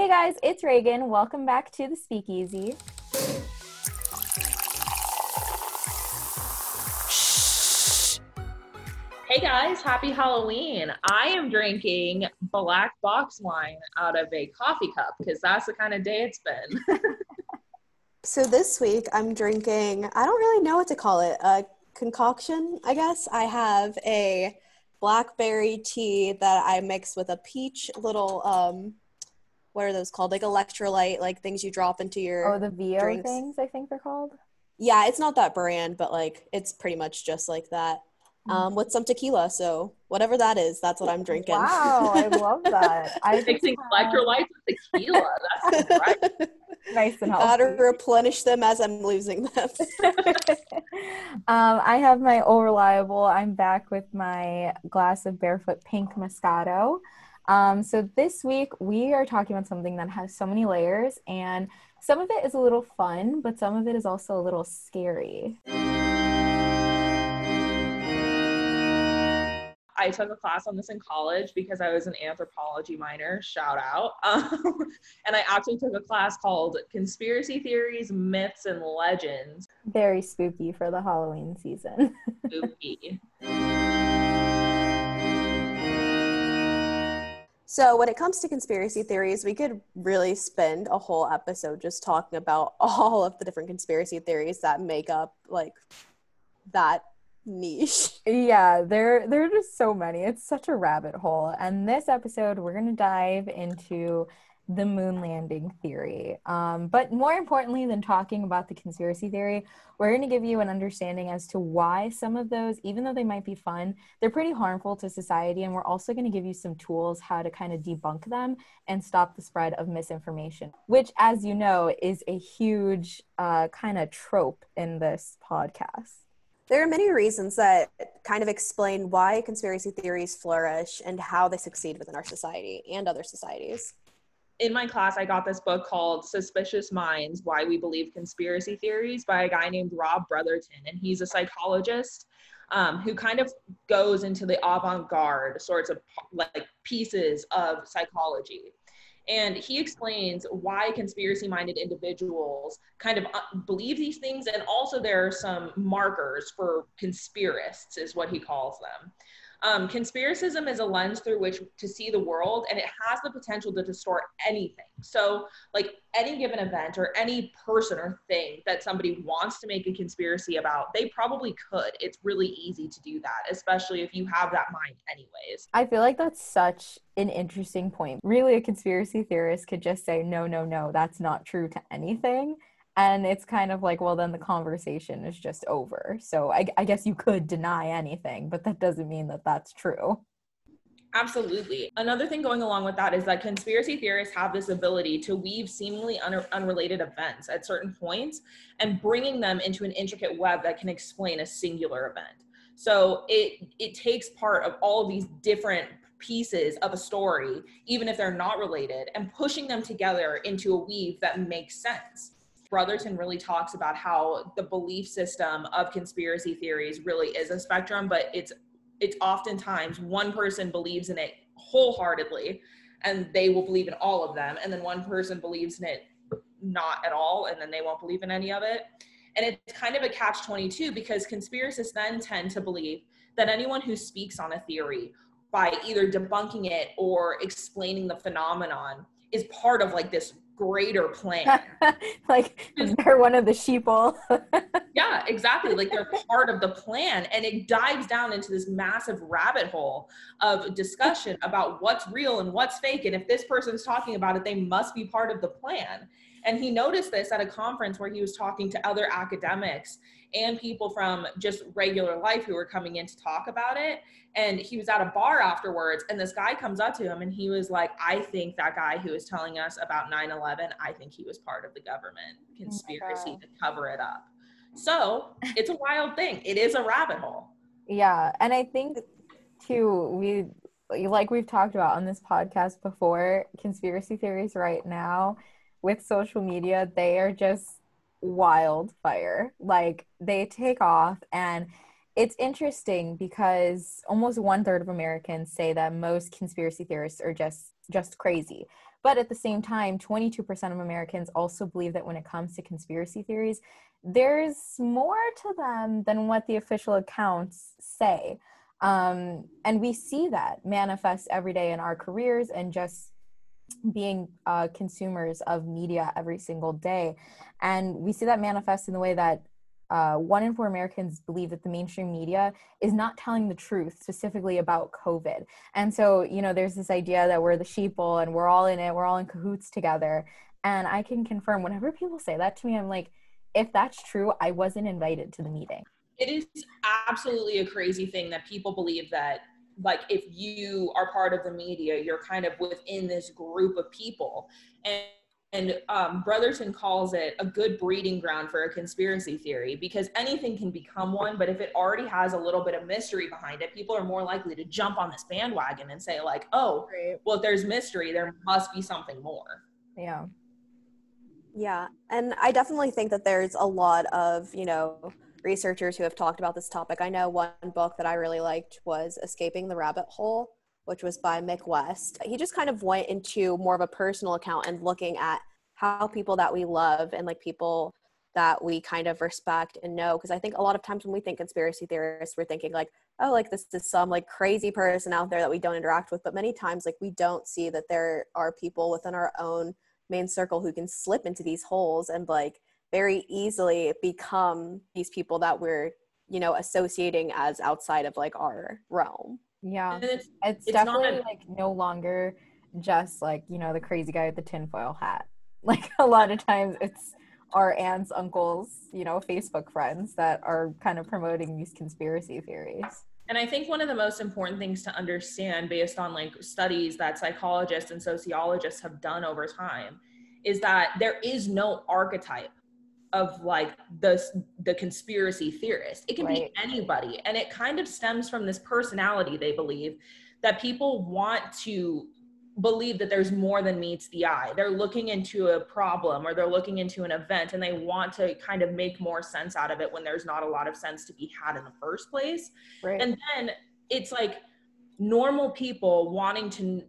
Hey guys, it's Reagan. Welcome back to the Speakeasy. Hey guys, happy Halloween. I am drinking black box wine out of a coffee cup because that's the kind of day it's been. So this week I'm drinking, I don't really know what to call it, a concoction, I guess. I have a blackberry tea that I mix with a peach little, what are those called? Like electrolyte, like things you drop into your the VO drinks. Things, I think they're called. Yeah, it's not that brand, but like it's pretty much just like that. With some tequila, so whatever that is, that's what I'm drinking. Wow, I love that. I'm mixing electrolytes with tequila. That's right. Nice and healthy. Gotta replenish them as I'm losing them. I have my old reliable. I'm back with my glass of Barefoot Pink Moscato. So this week we are talking about something that has so many layers, and some of it is a little fun, but some of it is also a little scary. I took a class on this in college because I was an anthropology minor, shout out. And I actually took a class called Conspiracy Theories, Myths, and Legends. Very spooky for the Halloween season. Spooky. So when it comes to conspiracy theories, we could really spend a whole episode just talking about all of the different conspiracy theories that make up like that niche. Yeah, there are just so many. It's such a rabbit hole. And this episode, we're going to dive into the moon landing theory. But more importantly than talking about the conspiracy theory, we're going to give you an understanding as to why some of those, even though they might be fun, they're pretty harmful to society. And we're also going to give you some tools how to kind of debunk them and stop the spread of misinformation, which, as you know, is a huge kind of trope in this podcast. There are many reasons that kind of explain why conspiracy theories flourish and how they succeed within our society and other societies. In my class, I got this book called Suspicious Minds, Why We Believe Conspiracy Theories by a guy named Rob Brotherton. And he's a psychologist who kind of goes into the avant-garde sorts of like pieces of psychology. And he explains why conspiracy-minded individuals kind of believe these things, and also there are some markers for conspiracists, is what he calls them. Conspiracism is a lens through which to see the world, and it has the potential to distort anything. So, like, any given event or any person or thing that somebody wants to make a conspiracy about, they probably could. It's really easy to do that, especially if you have that mind anyways. I feel like that's such an interesting point. Really, a conspiracy theorist could just say, no, that's not true to anything. And it's kind of like, well, then the conversation is just over. So I guess you could deny anything, but that doesn't mean that that's true. Absolutely. Another thing going along with that is that conspiracy theorists have this ability to weave seemingly unrelated events at certain points and bringing them into an intricate web that can explain a singular event. So it takes part of all of these different pieces of a story, even if they're not related, and pushing them together into a weave that makes sense. Brotherton really talks about how the belief system of conspiracy theories really is a spectrum, but it's oftentimes one person believes in it wholeheartedly and they will believe in all of them. And then one person believes in it not at all, and then they won't believe in any of it. And it's kind of a catch-22 because conspiracists then tend to believe that anyone who speaks on a theory by either debunking it or explaining the phenomenon is part of like this greater plan. Like they're one of the sheeple. Yeah, exactly. Like they're part of the plan, and it dives down into this massive rabbit hole of discussion about what's real and what's fake, and if this person's talking about it, they must be part of the plan. And he noticed this at a conference where he was talking to other academics and people from just regular life who were coming in to talk about it. And he was at a bar afterwards, and this guy comes up to him and he was like, I think that guy who was telling us about 9/11, I think he was part of the government conspiracy to cover it up. So it's a wild thing. It is a rabbit hole. Yeah. And I think too, we've talked about on this podcast before, conspiracy theories right now with social media, they are just wildfire. Like they take off, and it's interesting because almost 1/3 of Americans say that most conspiracy theorists are just crazy, But at the same time, 22% of Americans also believe that when it comes to conspiracy theories, there's more to them than what the official accounts say. And we see that manifest every day in our careers and just being consumers of media every single day. And we see that manifest in the way that 1 in 4 Americans believe that the mainstream media is not telling the truth specifically about COVID. And so, you know, there's this idea that we're the sheeple and we're all in it, we're all in cahoots together. And I can confirm, whenever people say that to me, I'm like, if that's true, I wasn't invited to the meeting. It is absolutely a crazy thing that people believe that, like, if you are part of the media, you're kind of within this group of people. And Brotherton calls it a good breeding ground for a conspiracy theory, because anything can become one, but if it already has a little bit of mystery behind it, people are more likely to jump on this bandwagon and say, like, oh, well, if there's mystery, there must be something more. Yeah. Yeah. And I definitely think that there's a lot of, you know, researchers who have talked about this topic. I know one book that I really liked was Escaping the Rabbit Hole, which was by Mick West. He just kind of went into more of a personal account and looking at how people that we love and, like, people that we kind of respect and know. Because I think a lot of times when we think conspiracy theorists, we're thinking, like, oh, like, this is some, like, crazy person out there that we don't interact with. But many times, like, we don't see that there are people within our own main circle who can slip into these holes and, like, very easily become these people that we're, you know, associating as outside of, like, our realm. Yeah, it's definitely like no longer just, like, you know, the crazy guy with the tinfoil hat. Like, a lot of times it's our aunts, uncles, you know, Facebook friends that are kind of promoting these conspiracy theories. And I think one of the most important things to understand, based on, like, studies that psychologists and sociologists have done over time, is that there is no archetype of, like, the conspiracy theorist. It can be anybody. And it kind of stems from this personality, they believe, that people want to believe that there's more than meets the eye. They're looking into a problem, or they're looking into an event, and they want to kind of make more sense out of it when there's not a lot of sense to be had in the first place. Right. And then it's like normal people wanting to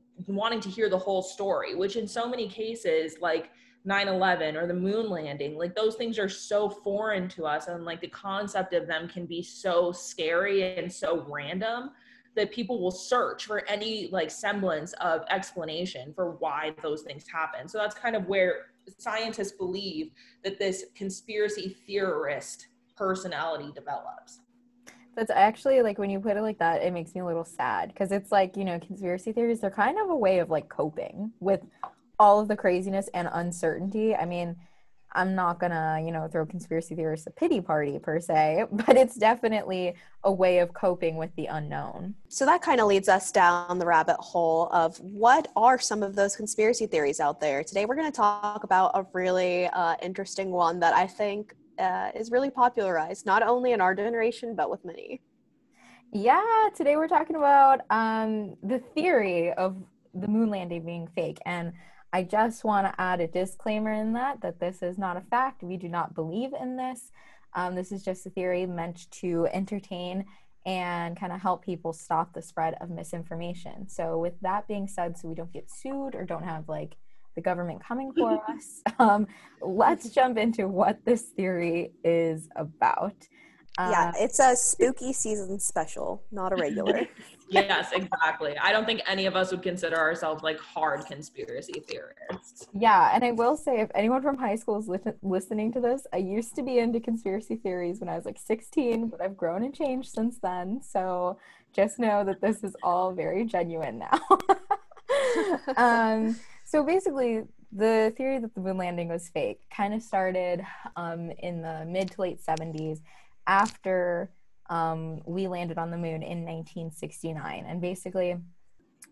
hear the whole story, which in so many cases, like 9/11 or the moon landing, like, those things are so foreign to us, and, like, the concept of them can be so scary and so random that people will search for any, like, semblance of explanation for why those things happen. So that's kind of where scientists believe that this conspiracy theorist personality develops. That's actually, like, when you put it like that, it makes me a little sad, because it's like, you know, conspiracy theories, they're kind of a way of, like, coping with all of the craziness and uncertainty. I mean, I'm not gonna, you know, throw conspiracy theorists a pity party per se, but it's definitely a way of coping with the unknown. So that kind of leads us down the rabbit hole of what are some of those conspiracy theories out there. Today we're gonna talk about a really interesting one that I think is really popularized, not only in our generation, but with many. Yeah, today we're talking about the theory of the moon landing being fake. And I just want to add a disclaimer in that this is not a fact. We do not believe in this. This is just a theory meant to entertain and kind of help people stop the spread of misinformation. So with that being said, so we don't get sued or don't have, like, the government coming for us, let's jump into what this theory is about. Yeah, it's a spooky season special, not a regular. Yes, exactly. I don't think any of us would consider ourselves, like, hard conspiracy theorists. Yeah, and I will say, if anyone from high school is listening to this, I used to be into conspiracy theories when I was, like, 16, but I've grown and changed since then, so just know that this is all very genuine now. So basically, the theory that the moon landing was fake kind of started in the mid to late 70s, after we landed on the moon in 1969. And basically, a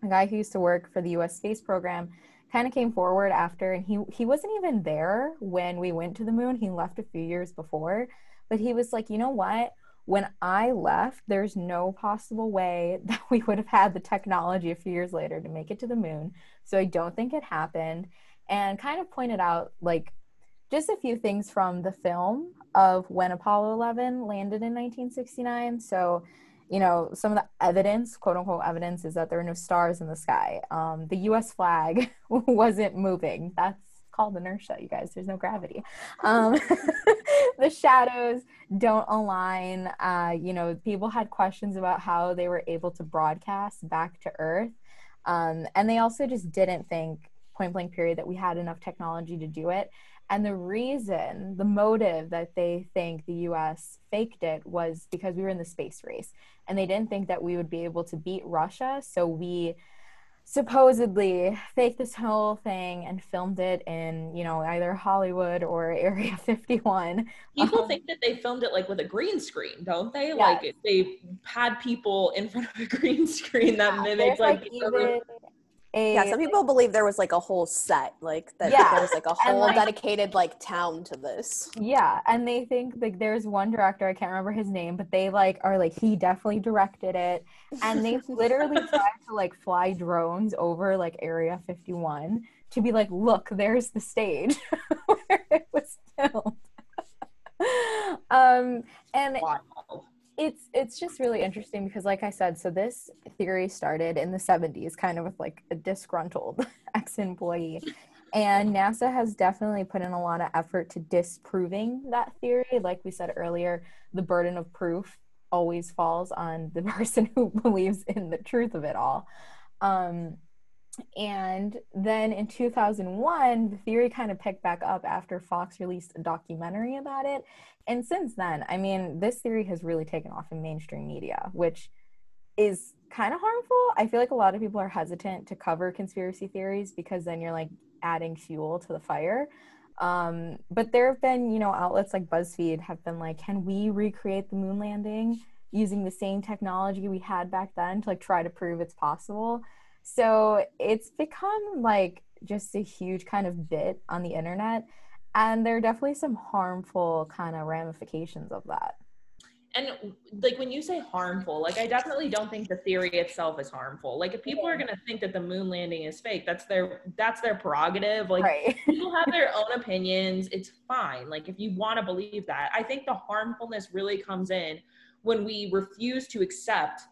guy who used to work for the U.S. space program kind of came forward after, and he wasn't even there when we went to the moon. He left a few years before, but he was like, you know what? When I left, there's no possible way that we would have had the technology a few years later to make it to the moon. So I don't think it happened. And kind of pointed out, like, just a few things from the film of when Apollo 11 landed in 1969. So you know, some of the evidence, quote unquote evidence, is that there are no stars in the sky. The U.S. flag wasn't moving. That's called inertia, you guys. There's no gravity. The shadows don't align. You know, people had questions about how they were able to broadcast back to Earth. And they also just didn't think, point blank period, that we had enough technology to do it. And the reason, the motive that they think the US faked it was because we were in the space race, and they didn't think that we would be able to beat Russia. So we supposedly faked this whole thing and filmed it in, you know, either Hollywood or Area 51. People think that they filmed it like with a green screen, don't they? Yes. Like they had people in front of a green screen that mimicked like some people believe there was like a whole set, like that there was like a whole dedicated like town to this. Yeah, and they think like there's one director, I can't remember his name, but they like are like, he definitely directed it, and they literally tried to like fly drones over like Area 51 to be like, look, there's the stage where it was filmed. And it's just really interesting because, like I said, so this theory started in the 70s, kind of with like a disgruntled ex-employee, and NASA has definitely put in a lot of effort to disproving that theory. Like we said earlier, the burden of proof always falls on the person who believes in the truth of it all. And then in 2001, the theory kind of picked back up after Fox released a documentary about it. And since then, I mean, this theory has really taken off in mainstream media, which is kind of harmful. I feel like a lot of people are hesitant to cover conspiracy theories because then you're like adding fuel to the fire. But there have been, you know, outlets like BuzzFeed have been like, can we recreate the moon landing using the same technology we had back then to like try to prove it's possible? So it's become like just a huge kind of bit on the internet, and there are definitely some harmful kind of ramifications of that. And like when you say harmful, like I definitely don't think the theory itself is harmful. Like if people are going to think that the moon landing is fake, that's their prerogative. Like people have their own opinions. It's fine. Like if you want to believe that, I think the harmfulness really comes in when we refuse to accept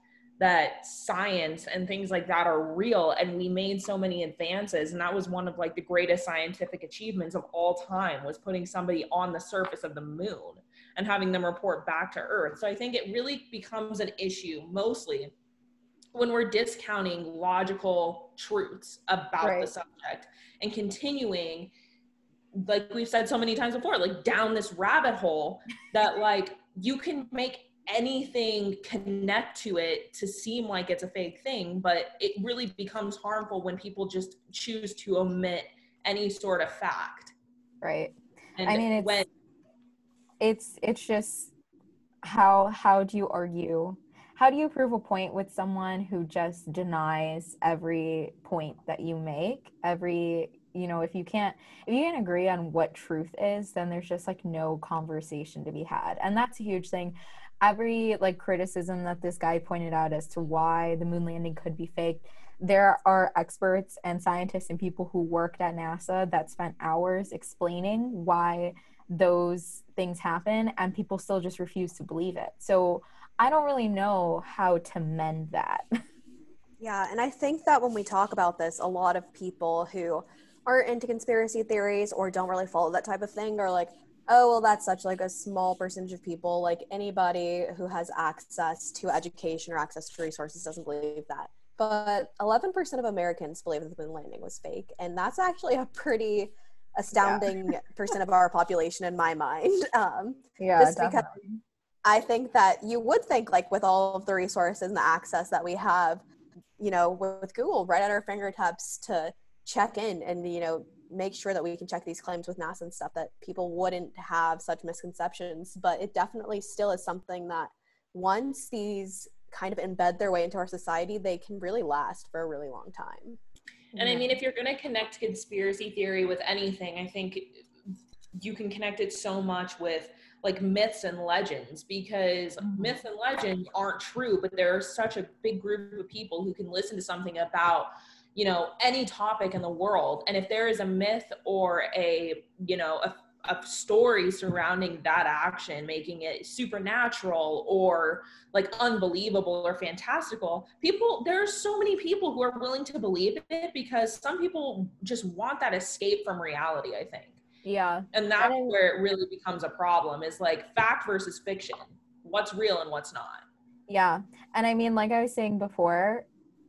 that science and things like that are real, and we made so many advances, and that was one of like the greatest scientific achievements of all time, was putting somebody on the surface of the moon and having them report back to Earth. So I think it really becomes an issue mostly when we're discounting logical truths about the subject and continuing, like we've said so many times before, like down this rabbit hole that like you can make anything connect to it to seem like it's a fake thing, but it really becomes harmful when people just choose to omit any sort of fact. Right. And I mean, it's just how do you argue? How do you prove a point with someone who just denies every point that you make? You know, if you can't agree on what truth is, then there's just like no conversation to be had. And that's a huge thing. Every like criticism that this guy pointed out as to why the moon landing could be fake, there are experts and scientists and people who worked at NASA that spent hours explaining why those things happen, and people still just refuse to believe it. So I don't really know how to mend that. Yeah, and I think that when we talk about this, a lot of people who aren't into conspiracy theories or don't really follow that type of thing are like, oh, well, that's such like a small percentage of people. Like anybody who has access to education or access to resources doesn't believe that. But 11% of Americans believe that the moon landing was fake. And that's actually a pretty astounding percent of our population in my mind. Just because I think that you would think like with all of the resources and the access that we have, you know, with Google right at our fingertips to check in and, you know, make sure that we can check these claims with NASA and stuff, that people wouldn't have such misconceptions. But it definitely still is something that once these kind of embed their way into our society, they can really last for a really long time. And I mean, if you're going to connect conspiracy theory with anything, I think you can connect it so much with like myths and legends, because myths and legends aren't true, but there are such a big group of people who can listen to something about, you know, any topic in the world. And if there is a myth or a, you know, a a story surrounding that action, making it supernatural or like unbelievable or fantastical, people, there are so many people who are willing to believe it because some people just want that escape from reality, I think. Yeah. And that's where it really becomes a problem, is like fact versus fiction. What's real and what's not. Yeah. And I mean, like I was saying before,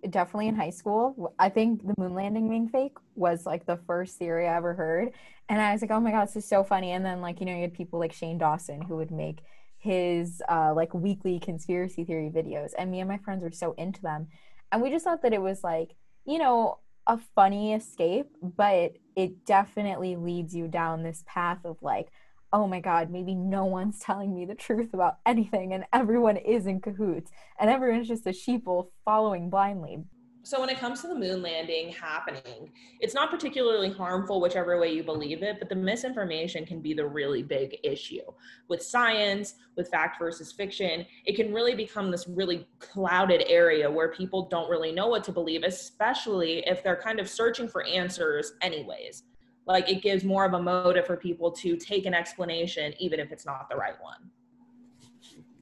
definitely in high school, I think the moon landing being fake was like the first theory I ever heard. And I was like, oh my God, this is so funny. And then, like, you know, you had people like Shane Dawson who would make his like weekly conspiracy theory videos. And me and my friends were so into them. And we just thought that it was like, you know, a funny escape, but it definitely leads you down this path of like, oh my God, maybe no one's telling me the truth about anything and everyone is in cahoots and everyone's just a sheeple following blindly. So when it comes to the moon landing happening, it's not particularly harmful whichever way you believe it, but the misinformation can be the really big issue. With science, with fact versus fiction, it can really become this really clouded area where people don't really know what to believe, especially if they're kind of searching for answers anyways. Like, it gives more of a motive for people to take an explanation, even if it's not the right one.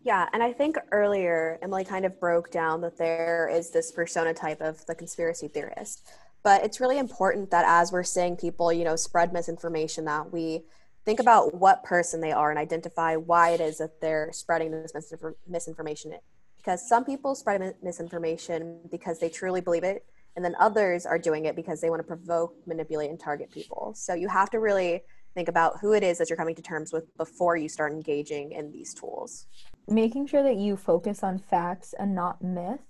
Yeah, and I think earlier, Emily kind of broke down that there is this persona type of the conspiracy theorist. But it's really important that as we're seeing people, you know, spread misinformation, that we think about what person they are and identify why it is that they're spreading this misinformation. Because some people spread misinformation because they truly believe it, and then others are doing it because they want to provoke, manipulate, and target people. So you have to really think about who it is that you're coming to terms with before you start engaging in these tools. Making sure that you focus on facts and not myth.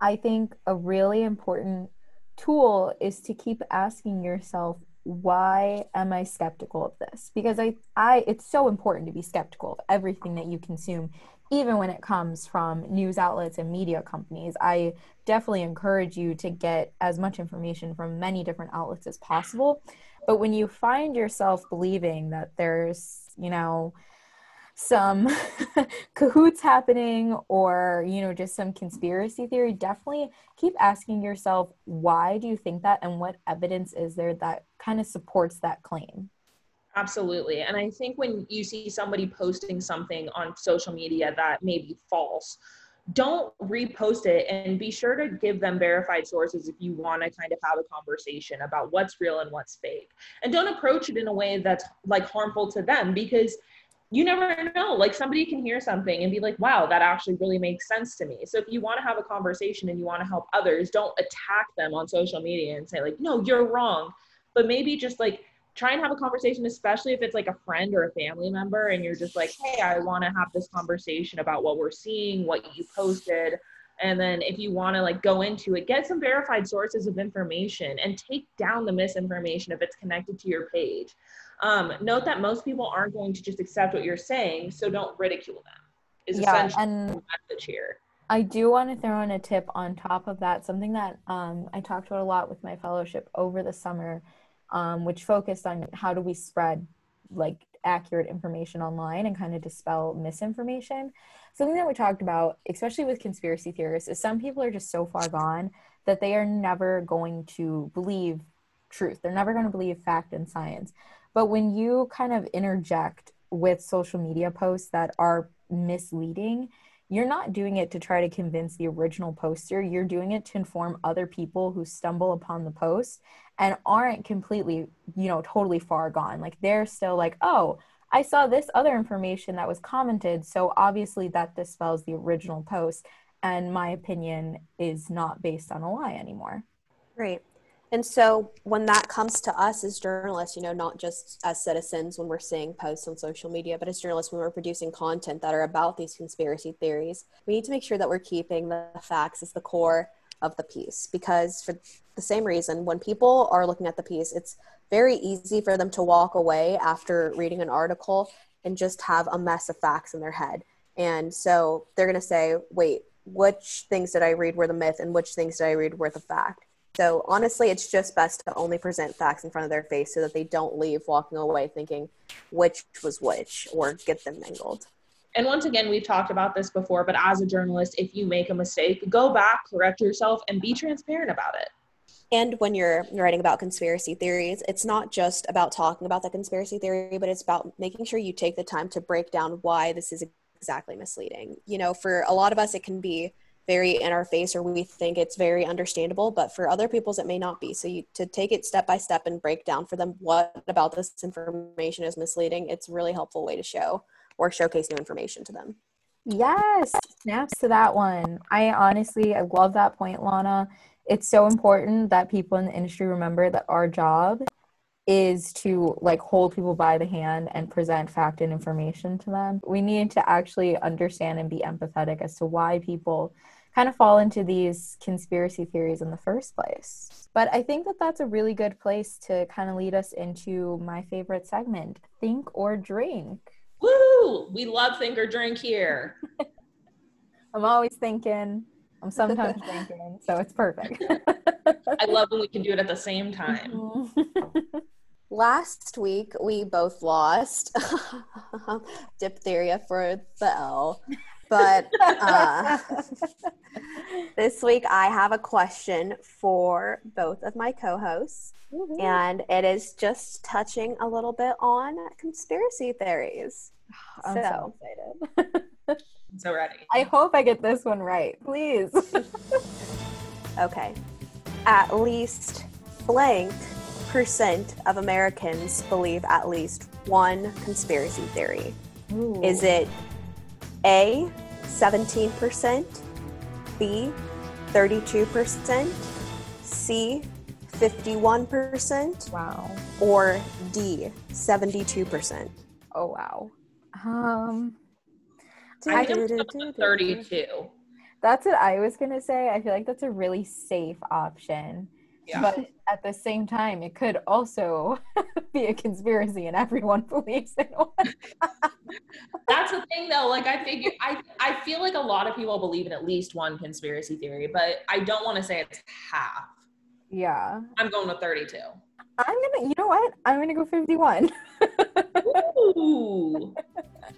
I think a really important tool is to keep asking yourself, why am I skeptical of this? Because it's so important to be skeptical of everything that you consume, even when it comes from news outlets and media companies. I definitely encourage you to get as much information from many different outlets as possible. But when you find yourself believing that there's, you know, some cahoots happening or, you know, just some conspiracy theory, definitely keep asking yourself, why do you think that? And what evidence is there that kind of supports that claim? Absolutely. And I think when you see somebody posting something on social media that may be false, don't repost it, and be sure to give them verified sources if you want to kind of have a conversation about what's real and what's fake. And don't approach it in a way that's like harmful to them, because you never know, like somebody can hear something and be like, wow, that actually really makes sense to me. So if you want to have a conversation and you want to help others, don't attack them on social media and say like, no, you're wrong. But maybe just like try and have a conversation, especially if it's like a friend or a family member and you're just like, hey, I want to have this conversation about what we're seeing, what you posted. And then if you want to like go into it, get some verified sources of information and take down the misinformation if it's connected to your page. Note that most people aren't going to just accept what you're saying, so don't ridicule them is essentially the message here. I do want to throw in a tip on top of that, something that I talked about a lot with my fellowship over the summer, which focused on how do we spread like accurate information online and kind of dispel misinformation. Something that we talked about, especially with conspiracy theorists, is some people are just so far gone that they are never going to believe truth. They're never going to believe fact and science. But when you kind of interject with social media posts that are misleading, you're not doing it to try to convince the original poster. You're doing it to inform other people who stumble upon the post and aren't completely, you know, totally far gone. Like, they're still like, oh, I saw this other information that was commented, so obviously that dispels the original post, and my opinion is not based on a lie anymore. Right. And so when that comes to us as journalists, you know, not just as citizens when we're seeing posts on social media, but as journalists when we're producing content that are about these conspiracy theories, we need to make sure that we're keeping the facts as the core of the piece. Because for the same reason, when people are looking at the piece, it's very easy for them to walk away after reading an article and just have a mess of facts in their head. And so they're going to say, wait, which things did I read were the myth and which things did I read were the fact? So honestly, it's just best to only present facts in front of their face so that they don't leave walking away thinking which was which or get them mangled. And once again, we've talked about this before, but as a journalist, if you make a mistake, go back, correct yourself, and be transparent about it. And when you're writing about conspiracy theories, it's not just about talking about the conspiracy theory, but it's about making sure you take the time to break down why this is exactly misleading. You know, for a lot of us, it can be very in our face, or we think it's very understandable, but for other people's, it may not be. So to take it step by step and break down for them what about this information is misleading, it's a really helpful way to show or showcase new information to them. Yes, snaps to that one. I love that point, Lana. It's so important that people in the industry remember that our job is to like hold people by the hand and present fact and information to them. We need to actually understand and be empathetic as to why people kind of fall into these conspiracy theories in the first place. But I think that that's a really good place to kind of lead us into my favorite segment, Think or Drink. Woo! We love Think or Drink here. I'm always thinking. I'm sometimes thinking, so it's perfect. I love when we can do it at the same time. Mm-hmm. Last week, we both lost. Diphtheria for the L. But this week, I have a question for both of my co-hosts. Mm-hmm. And it is just touching a little bit on conspiracy theories. I'm so excited. I'm so ready. I hope I get this one right, please. Okay. At least blank % of Americans believe at least one conspiracy theory. Ooh. Is it A, 17%, B, 32%, C, 51%, wow, or D, 72%? Oh, wow. I think I'm going with 32. That's what I was going to say. I feel like that's a really safe option. Yeah. But at the same time, it could also be a conspiracy and everyone believes in one. That's the thing though. Like I feel like a lot of people believe in at least one conspiracy theory, but I don't want to say it's half. Yeah. I'm going with 32. You know what? I'm going to go 51. Ooh.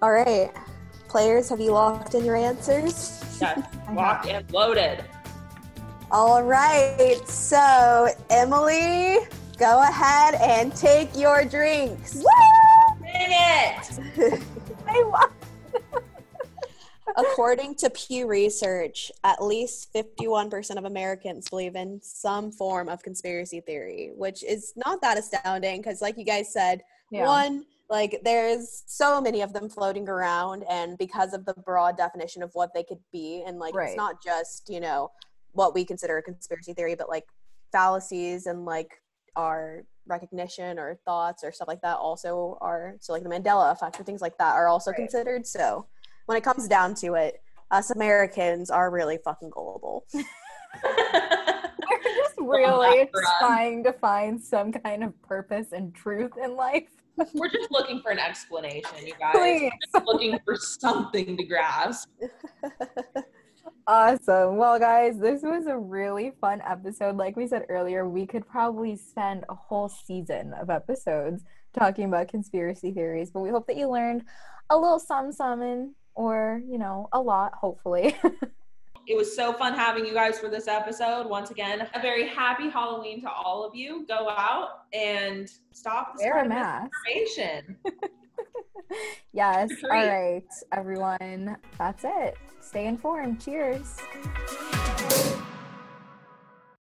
All right. Players, have you locked in your answers? Yes, locked and loaded. All right, so Emily, go ahead and take your drinks. Woo! It. I won. According to Pew Research, at least 51% of Americans believe in some form of conspiracy theory, which is not that astounding because, like you guys said, yeah. Like, there's so many of them floating around, and because of the broad definition of what they could be, and, like, It's not just, you know, what we consider a conspiracy theory, but, like, fallacies and, like, our recognition or thoughts or stuff like that also are, so, like, the Mandela effect or things like that are also considered. So when it comes down to it, us Americans are really fucking gullible. We're just really trying to find some kind of purpose and truth in life. We're just looking for an explanation, you guys. Please. We're just looking for something to grasp. Awesome. Well, guys, this was a really fun episode. Like we said earlier, we could probably spend a whole season of episodes talking about conspiracy theories, but we hope that you learned a little something, or, you know, a lot, hopefully. It was so fun having you guys for this episode. Once again, a very happy Halloween to all of you. Go out and stop the spread of misinformation. Yes. All right, everyone. That's it. Stay informed. Cheers.